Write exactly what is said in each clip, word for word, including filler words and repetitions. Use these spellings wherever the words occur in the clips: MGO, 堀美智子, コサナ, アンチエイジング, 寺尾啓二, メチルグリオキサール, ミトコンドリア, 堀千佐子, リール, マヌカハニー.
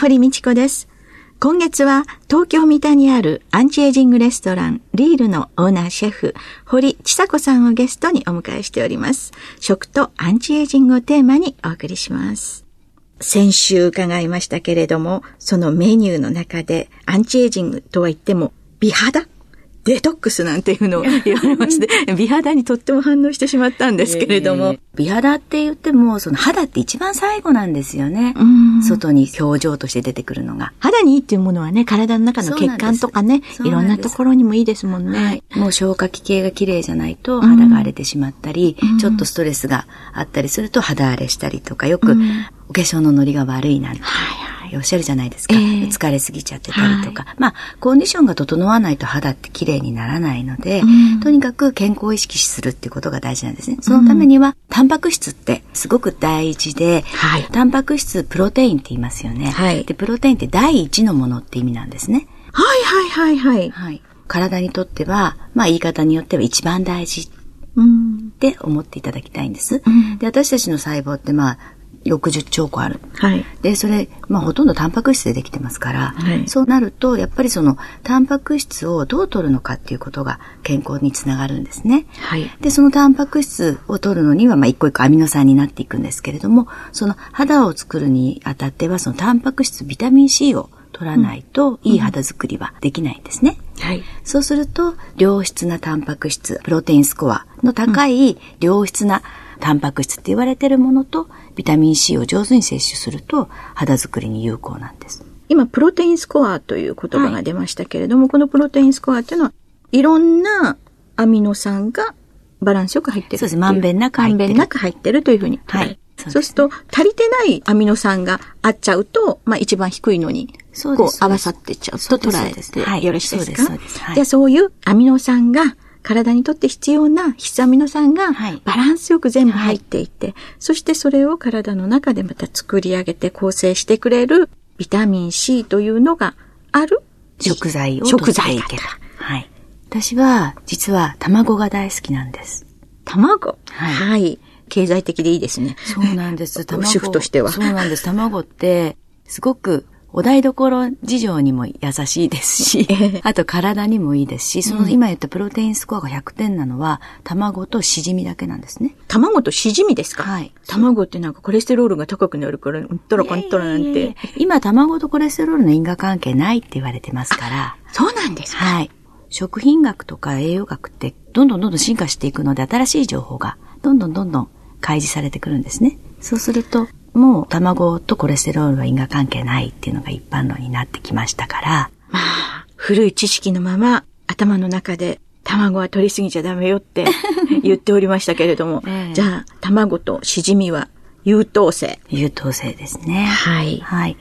堀美智子です。今月は東京三田にあるアンチエイジングレストランリールのオーナーシェフ堀千佐子さんをゲストにお迎えしております。食とアンチエイジングをテーマにお送りします。先週伺いましたけれども、そのメニューの中でアンチエイジングとは言っても美肌デトックスなんていうのを言われまして美肌にとっても反応してしまったんですけれども、えー、美肌って言ってもその肌って一番最後なんですよね。外に表情として出てくるのが、肌にいいっていうものはね、体の中の血管とかね、いろんなところにもいいですもんね、はい、もう消化器系が綺麗じゃないと肌が荒れてしまったり、ちょっとストレスがあったりすると肌荒れしたりとか、よくお化粧のノリが悪いなんて、はいおっしゃるじゃないですか、えー、疲れすぎちゃってたりとか、はい、まあコンディションが整わないと肌って綺麗にならないので、うん、とにかく健康を意識するっていうことが大事なんですね。そのためには、うん、タンパク質ってすごく大事で、はい、タンパク質プロテインって言いますよね、はい、でプロテインって第一のものって意味なんですね。はいはいはいはい、はい、体にとってはまあ言い方によっては一番大事って思っていただきたいんです、うん、で私たちの細胞ってまあろくじゅっちょうこある、はい、でそれ、まあ、ほとんどタンパク質でできてますから、はい、そうなるとやっぱりそのタンパク質をどう取るのかっていうことが健康につながるんですね、はい、でそのタンパク質を取るのには、まあ、一個一個アミノ酸になっていくんですけれども、その肌を作るにあたってはそのタンパク質ビタミン C を取らないといい肌作りはできないんですね、うんはい、そうすると良質なタンパク質、プロテインスコアの高い良質なタンパク質って言われてるものとビタミン C を上手に摂取すると肌作りに有効なんです。今プロテインスコアという言葉が出ましたけれども、はい、このプロテインスコアっていうのはいろんなアミノ酸がバランスよく入ってる。そうです。まんべんなく入ってる。まんべんなく入ってるというふうに。はい。そうすると足りてないアミノ酸があっちゃうと、まあ一番低いのにこう合わさっていっちゃうと捉えてよろしいですか？そうです。はい。で、そういうアミノ酸が体にとって必要な必須アミノ酸がバランスよく全部入っていて、はい、そしてそれを体の中でまた作り上げて構成してくれるビタミン C というのがある食材を食材だから、はい、私は実は卵が大好きなんです。卵、はい、はい、経済的でいいですね。そうなんです主婦としてはそうなんです。卵ってすごくお台所事情にも優しいですし、あと体にもいいですし、その今言ったプロテインスコアがひゃくてんなのは、卵としじみだけなんですね。卵としじみですか？はい。卵ってなんかコレステロールが高くなるから、うんとろかんとろなんて。いやいやいや、今卵とコレステロールの因果関係ないって言われてますから。そうなんですか？はい。食品学とか栄養学ってどんどんどんどん進化していくので、新しい情報がどんどんどんどん開示されてくるんですね。そうすると、もう卵とコレステロールは因果関係ないっていうのが一般論になってきましたから、まあ古い知識のまま頭の中で卵は取りすぎちゃダメよって言っておりましたけれども、えー、じゃあ卵としじみは優等生優等生ですね。はい、はい、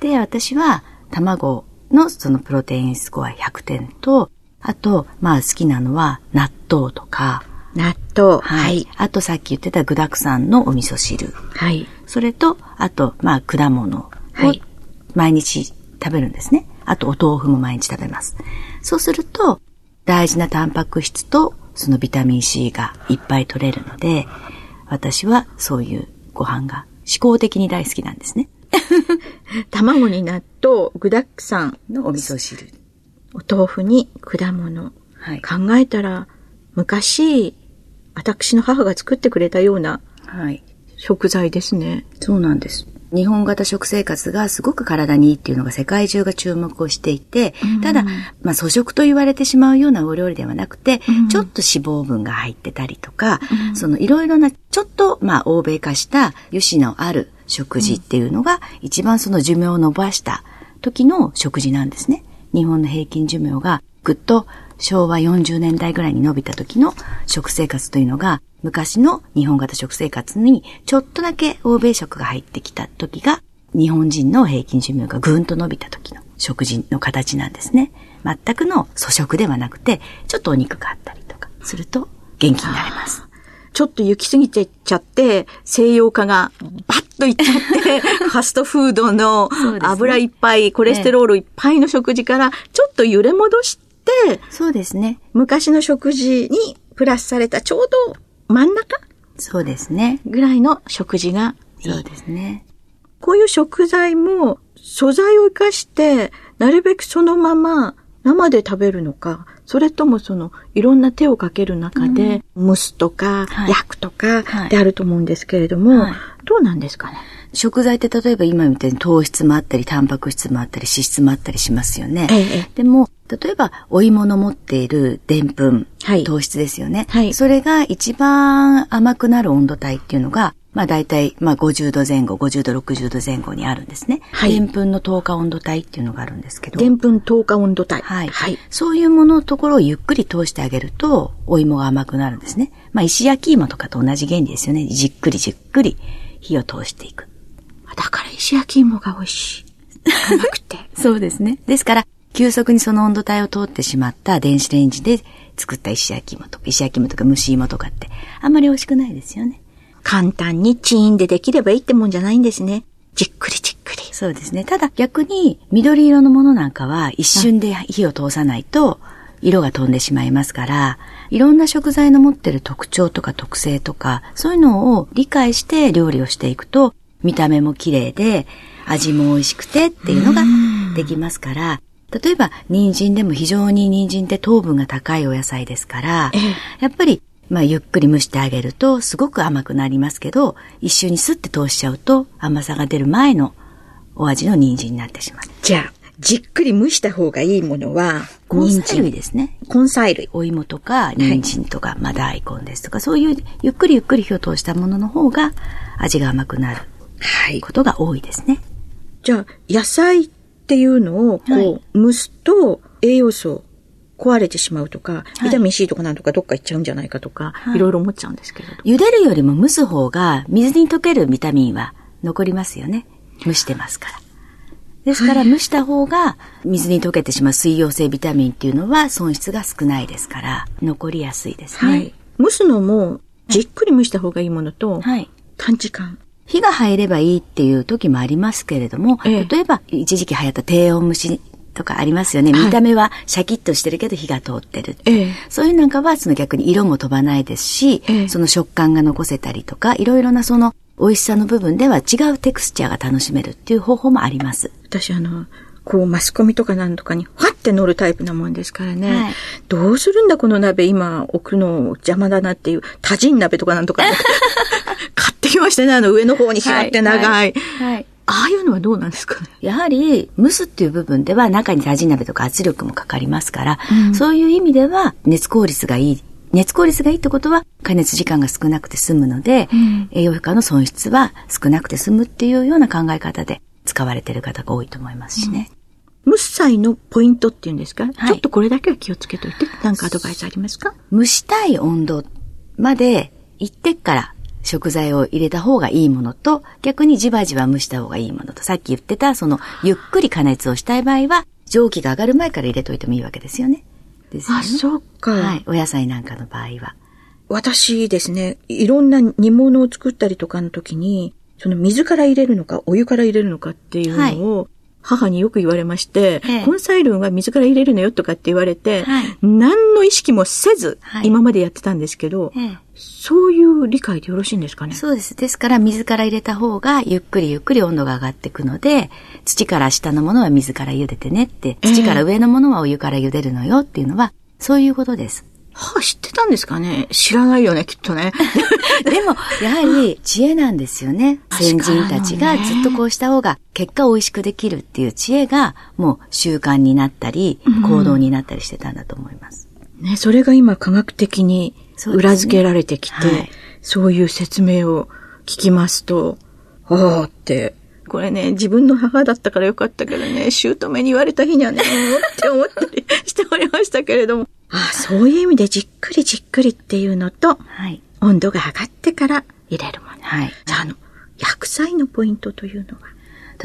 で私は卵のそのプロテインスコアひゃくてんと、あとまあ好きなのは納豆とか納豆、はい、はい。あとさっき言ってた具沢山のお味噌汁。はい。それと、あと、まあ、果物を毎日食べるんですね。はい、あと、お豆腐も毎日食べます。そうすると、大事なタンパク質と、そのビタミン C がいっぱい取れるので、私はそういうご飯が思考的に大好きなんですね。卵に納豆、具沢山のお味噌汁。お豆腐に果物。はい。考えたら、昔、私の母が作ってくれたような食材ですね、はい、そうなんです。日本型食生活がすごく体にいいっていうのが世界中が注目をしていて、うん、ただ、まあ、粗食と言われてしまうようなお料理ではなくて、うん、ちょっと脂肪分が入ってたりとか、うん、そのいろいろなちょっと、まあ、欧米化した油脂のある食事っていうのが、うん、一番その寿命を伸ばした時の食事なんですね。日本の平均寿命がぐっとしょうわよんじゅうねんだいぐらいに伸びた時の食生活というのが、昔の日本型食生活にちょっとだけ欧米食が入ってきた時が日本人の平均寿命がぐんと伸びた時の食事の形なんですね。全くの粗食ではなくて、ちょっとお肉があったりとかすると元気になれます。ちょっと行き過ぎてっちゃって、西洋化がバッといっちゃって、ファストフードの油いっぱい、ね、コレステロールいっぱいの食事から、ちょっと揺れ戻して、そうですね。昔の食事にプラスされたちょうど真ん中、そうですね。ぐらいの食事がいい。そうですね。こういう食材も素材を生かして、なるべくそのまま生で食べるのか、それともそのいろんな手をかける中で、うん、蒸すとか、はい、焼くとかであると思うんですけれども、はい、どうなんですかね。食材って例えば今みたいに糖質もあったりタンパク質もあったり脂質もあったりしますよね、ええ、でも例えばお芋の持っているでんぷん、はい、糖質ですよね、はい、それが一番甘くなる温度帯っていうのがまあ大体、まあごじゅうどぜん後、ごじゅうど、ろくじゅうどぜん後にあるんですね。はい。でんぷんの糖化温度帯っていうのがあるんですけど。でんぷん糖化温度帯。はい。はい。そういうもののところをゆっくり通してあげると、お芋が甘くなるんですね。まあ石焼き芋とかと同じ原理ですよね。じっくりじっくり火を通していく。だから石焼き芋が美味しい。甘くて。そうですね。ですから、急速にその温度帯を通ってしまった電子レンジで作った石焼き芋とか、石焼き芋とか蒸し芋とかって、あんまり美味しくないですよね。簡単にチーンでできればいいってもんじゃないんですね。じっくりじっくり。そうですね。ただ逆に緑色のものなんかは一瞬で火を通さないと色が飛んでしまいますから、いろんな食材の持ってる特徴とか特性とか、そういうのを理解して料理をしていくと、見た目も綺麗で味も美味しくてっていうのができますから、例えば人参でも非常に人参って糖分が高いお野菜ですから、ええ、やっぱりまあゆっくり蒸してあげるとすごく甘くなりますけど、一瞬にスッて通しちゃうと甘さが出る前のお味の人参になってしまう。じゃあ、じっくり蒸した方がいいものは根菜類ですね。根菜類。お芋とか人参とか、はい、まあ大根ですとか、そういうゆっくりゆっくり火を通したものの方が味が甘くなることが多いですね。はい、じゃあ、野菜っていうのをこう、はい、蒸すと栄養素壊れてしまうとか、ビタミン C とかなんとかどっか行っちゃうんじゃないかとか、はい、いろいろ思っちゃうんですけれど。茹でるよりも蒸す方が水に溶けるビタミンは残りますよね。蒸してますから。ですから蒸した方が水に溶けてしまう水溶性ビタミンっていうのは損失が少ないですから、残りやすいですね。はい、蒸すのもじっくり蒸した方がいいものと、はい、短時間。火が入ればいいっていう時もありますけれども、ええ、例えば一時期流行った低温蒸しとかありますよね。見た目はシャキッとしてるけど火が通ってるって、ええ、そういうなんかはその逆に色も飛ばないですし、ええ、その食感が残せたりとか、いろいろなその美味しさの部分では違うテクスチャーが楽しめるっていう方法もあります。私あのこうマスコミとかなんとかにファって乗るタイプなもんですからね、はい、どうするんだこの鍋今置くの邪魔だなっていうタジン鍋とかなんとか買ってきましたね。あの上の方にひゃって長い、はいはいはい、ああいうのはどうなんですかね。やはり蒸すっていう部分では中にタジン鍋とか圧力もかかりますから、うん、そういう意味では熱効率がいい。熱効率がいいってことは加熱時間が少なくて済むので、うん、栄養負荷の損失は少なくて済むっていうような考え方で使われている方が多いと思いますしね、うん、蒸す際のポイントっていうんですか、はい、ちょっとこれだけは気をつけといて、なんかアドバイスありますか。蒸したい温度まで行ってから食材を入れた方がいいものと、逆にじわじわ蒸した方がいいものと、さっき言ってたそのゆっくり加熱をしたい場合は蒸気が上がる前から入れといてもいいわけですよね。ですよね。あ、そうか。はい。お野菜なんかの場合は。私ですね、いろんな煮物を作ったりとかの時に、その水から入れるのかお湯から入れるのかっていうのを、はい、母によく言われまして、ええ、根菜類は水から入れるのよとかって言われて、はい、何の意識もせず、はい、今までやってたんですけど、ええ、そういう理解でよろしいんですかね。そうです。ですから水から入れた方がゆっくりゆっくり温度が上がっていくので、土から下のものは水から茹でてねって、土から上のものはお湯から茹でるのよっていうのは、ええ、そういうことです。はあ、知ってたんですかね。知らないよね、きっとね。でも、やはり、知恵なんですよね。先人たちがずっとこうした方が、結果美味しくできるっていう知恵が、もう習慣になったり、行動になったりしてたんだと思います。うん、ね、それが今科学的に裏付けられてきて、そうですね。はい、そういう説明を聞きますと、はあって、これね、自分の母だったからよかったけどね、姑に言われた日にはね、って思ったりしておりましたけれども、ああ、そういう意味でじっくりじっくりっていうのと、はい、温度が上がってから入れるもの。はい。じゃあ、あの、薬剤のポイントというのは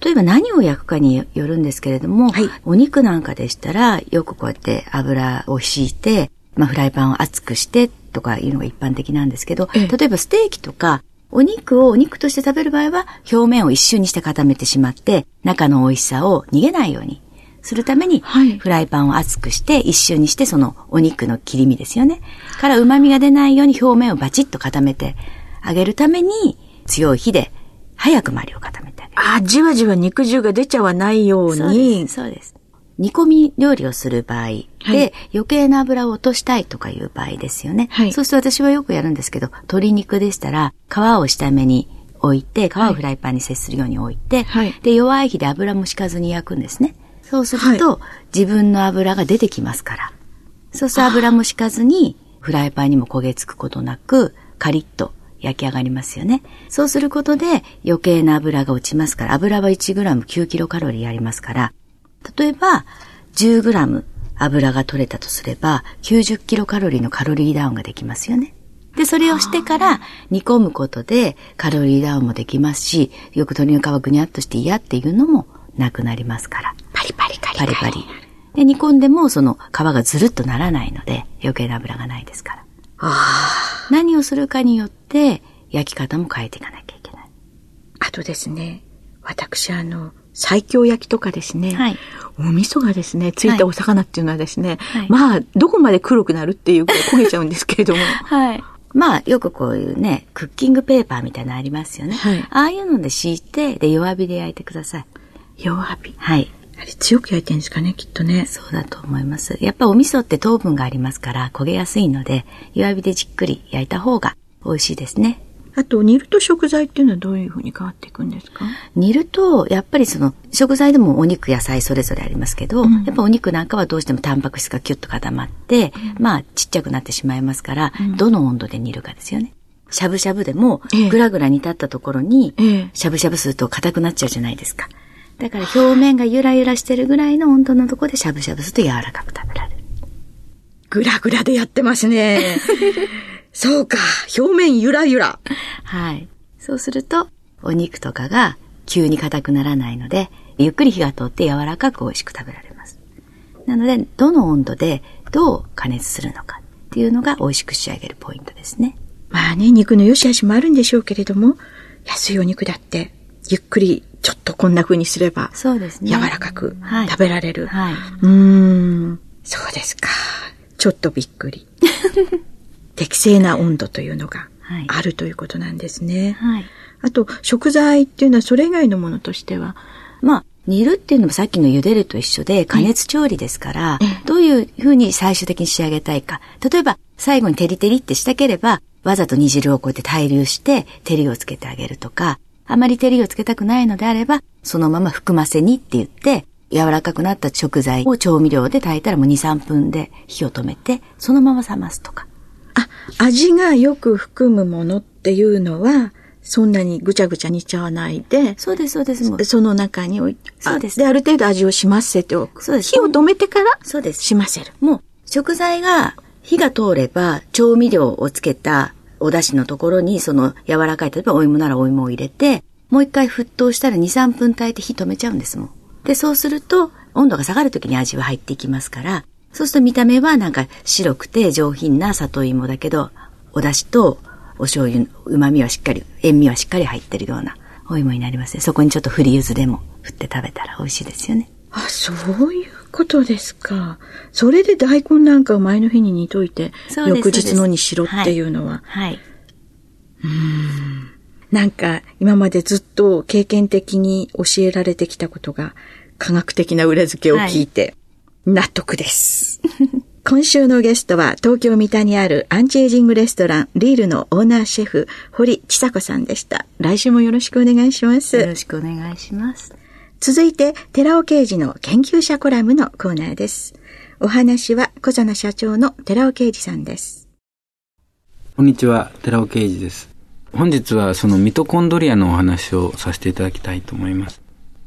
例えば何を焼くかによるんですけれども、はい、お肉なんかでしたらよくこうやって油を敷いて、まあ、フライパンを熱くしてとかいうのが一般的なんですけど、ええ、例えばステーキとかお肉をお肉として食べる場合は表面を一瞬にして固めてしまって中の美味しさを逃げないようにするために、はい、フライパンを熱くして一瞬にしてそのお肉の切り身ですよねから旨味が出ないように表面をバチッと固めてあげるために強い火で早く周りを固めてあげる。あ、じわじわ肉汁が出ちゃわないように。そうです、そうです。煮込み料理をする場合で、はい、余計な油を落としたいとかいう場合ですよね、はい、そうすると私はよくやるんですけど、鶏肉でしたら皮を下目に置いて、皮をフライパンに接するように置いて、はい、で弱い火で油も敷かずに焼くんですね。そうすると、はい、自分の油が出てきますから、そうすると油も敷かずにフライパンにも焦げつくことなくカリッと焼き上がりますよね。そうすることで余計な油が落ちますから、油はいちグラムきゅうキロカロリーありますから、例えばじゅうグラム油が取れたとすればきゅうじゅっキロカロリーのカロリーダウンができますよね。で、それをしてから煮込むことでカロリーダウンもできますし、よく鶏の皮ぐにゃっとして嫌っていうのもなくなりますから、パリパリカリカリパリパリで煮込んでもその皮がずるっとならないので余計な油がないですから、あ、何をするかによって焼き方も変えていかなきゃいけない。あとですね、私あの西京焼きとかですね、はい、お味噌がですねついたお魚っていうのはですね、はい、まあどこまで黒くなるっていうこう焦げちゃうんですけれども、はい、まあよくこういうねクッキングペーパーみたいなのありますよね、はい、ああいうので敷いて、で弱火で焼いてください。弱火、はい。あれ強く焼いてるんですかね、きっとね。そうだと思います。やっぱお味噌って糖分がありますから焦げやすいので、弱火でじっくり焼いた方が美味しいですね。あと煮ると食材っていうのはどういうふうに変わっていくんですか？煮るとやっぱりその食材でもお肉野菜それぞれありますけど、うん、やっぱお肉なんかはどうしてもタンパク質がキュッと固まって、うん、まあちっちゃくなってしまいますから、うん、どの温度で煮るかですよね。しゃぶしゃぶでもぐらぐら煮立ったところに、ええ、しゃぶしゃぶすると硬くなっちゃうじゃないですか。だから表面がゆらゆらしてるぐらいの温度のところでしゃぶしゃぶすると柔らかく食べられる。ぐらぐらでやってますね。そうか、表面ゆらゆら。はい。そうするとお肉とかが急に硬くならないので、ゆっくり火が通って柔らかく美味しく食べられます。なのでどの温度でどう加熱するのかっていうのが美味しく仕上げるポイントですね。まあね、肉の良し悪しもあるんでしょうけれども、安いお肉だってゆっくりちょっとこんな風にすれば、そうですね、柔らかく食べられる、はいはい、うーん、そうですか、ちょっとびっくり。適正な温度というのがあるということなんですね、はい、あと食材っていうのはそれ以外のものとしては、まあ煮るっていうのもさっきの茹でると一緒で加熱調理ですから、どういう風に最終的に仕上げたいか、例えば最後にテリテリってしたければわざと煮汁をこうやって対流してテリをつけてあげるとか、あまり照りをつけたくないのであればそのまま含ませにって言って柔らかくなった食材を調味料で炊いたらもう にさんぷんで火を止めてそのまま冷ますとか。あ、味がよく含むものっていうのはそんなにぐちゃぐちゃ煮ちゃわないで。そうです、そうです。もうその中に置いて、そうです、である程度味を染ませておく。そうです、火を止めてから染ませる。もう食材が火が通れば調味料をつけたお出汁のところにその柔らかい、例えばお芋ならお芋を入れてもう一回沸騰したら にさんぷん炊いて火止めちゃうんですもん。で、そうすると温度が下がるときに味は入っていきますから、そうすると見た目はなんか白くて上品な里芋だけどお出汁とお醤油の旨味はしっかり、塩味はしっかり入ってるようなお芋になりますね。そこにちょっと振り柚子でも振って食べたら美味しいですよね。あ、そういうことですか。それで大根なんかを前の日に煮といて翌日のにしろっていうのは、はい、はい、うーん、なんか今までずっと経験的に教えられてきたことが科学的な裏付けを聞いて納得です、はい、今週のゲストは東京三田にあるアンチエイジングレストランリールのオーナーシェフ堀千佐子さんでした。来週もよろしくお願いします。よろしくお願いします。続いて寺尾啓二の研究者コラムのコーナーです。お話は小佐野社長の寺尾啓二さんです。こんにちは、寺尾啓二です。本日はそのミトコンドリアのお話をさせていただきたいと思います。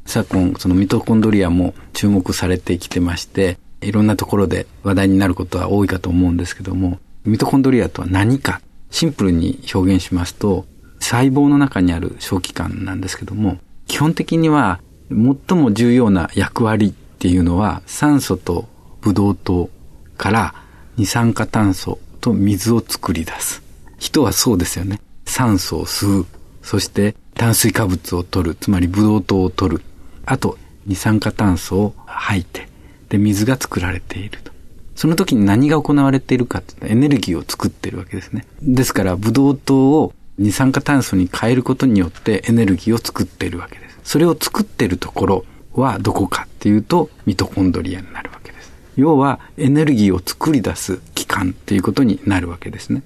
昨今そのミトコンドリアも注目されてきてまして、いろんなところで話題になることは多いかと思うんですけども、ミトコンドリアとは何かシンプルに表現しますと細胞の中にある小器官なんですけども、基本的には最も重要な役割っていうのは、酸素とブドウ糖から二酸化炭素と水を作り出す。人はそうですよね。酸素を吸う。そして炭水化物を取る。つまりブドウ糖を取る。あと二酸化炭素を吐いて、で水が作られていると。その時に何が行われているかっていうと、エネルギーを作っているわけですね。ですからブドウ糖を二酸化炭素に変えることによってエネルギーを作っているわけです。それを作っているところはどこかっていうと、ミトコンドリアになるわけです。要はエネルギーを作り出す器官っていうことになるわけですね。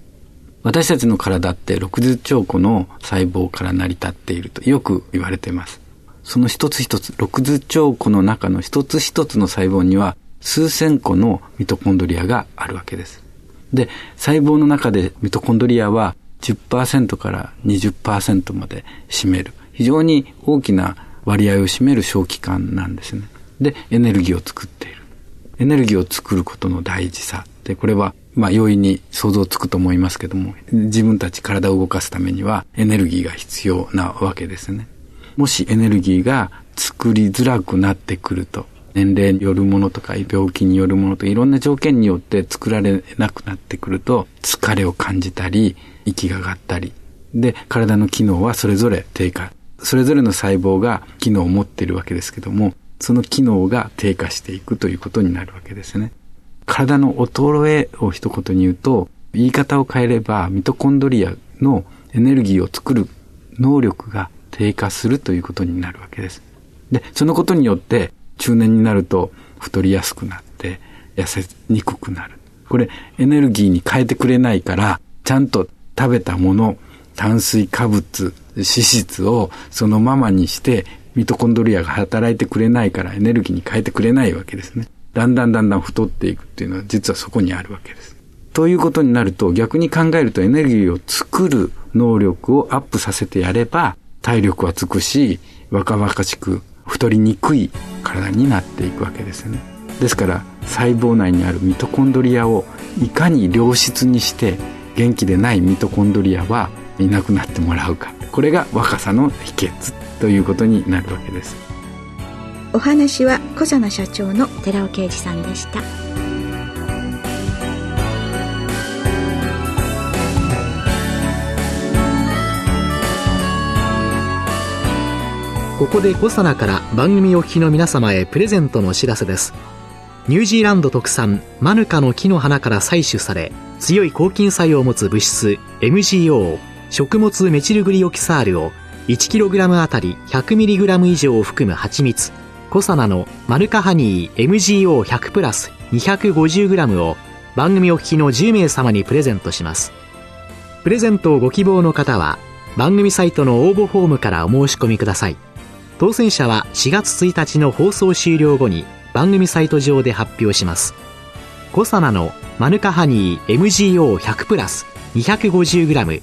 私たちの体ってろくじゅっちょうこの細胞から成り立っているとよく言われています。その一つ一つ、ろくじゅっちょうこの中の一つ一つの細胞には数千個のミトコンドリアがあるわけです。で、細胞の中でミトコンドリアはじゅっパーセント から にじゅっパーセント まで占める、非常に大きな割合を占める小器官なんですね。で、エネルギーを作っている。エネルギーを作ることの大事さって、これはまあ容易に想像つくと思いますけども、自分たち体を動かすためにはエネルギーが必要なわけですね。もしエネルギーが作りづらくなってくると、年齢によるものとか病気によるものとかいろんな条件によって作られなくなってくると、疲れを感じたり息が上がったりで、体の機能はそれぞれ低下、それぞれの細胞が機能を持っているわけですけども、その機能が低下していくということになるわけですね。体の衰えを一言に言うと、言い方を変えればミトコンドリアのエネルギーを作る能力が低下するということになるわけです。で、そのことによって中年になると太りやすくなって痩せにくくなる。これエネルギーに変えてくれないから、ちゃんと食べたもの、炭水化物、脂質をそのままにしてミトコンドリアが働いてくれないから、エネルギーに変えてくれないわけですね。だんだんだんだん太っていくっていうのは実はそこにあるわけです。ということになると、逆に考えるとエネルギーを作る能力をアップさせてやれば体力はつくし、若々しく太りにくい体になっていくわけですよね。ですから細胞内にあるミトコンドリアをいかに良質にして、元気でないミトコンドリアはいなくなってもらうか、これが若さの秘訣ということになるわけです。お話は小佐奈社長の寺尾啓二さんでした。ここで小佐奈から番組お聞きの皆様へプレゼントのお知らせです。ニュージーランド特産マヌカの木の花から採取され、強い抗菌作用を持つ物質 エムジーオー 食物メチルグリオキサールを いちキログラム あたり ひゃくミリグラム 以上を含む蜂蜜コサナのマヌカハニー エムジーオーひゃく プラス にひゃくごじゅうグラム を番組お聞きのじゅうめいさまにプレゼントします。プレゼントをご希望の方は番組サイトの応募フォームからお申し込みください。当選者はしがつついたちの放送終了後に番組サイト上で発表します。コサナのマヌカハニー エムジーオーひゃく プラス にひゃくごじゅうグラム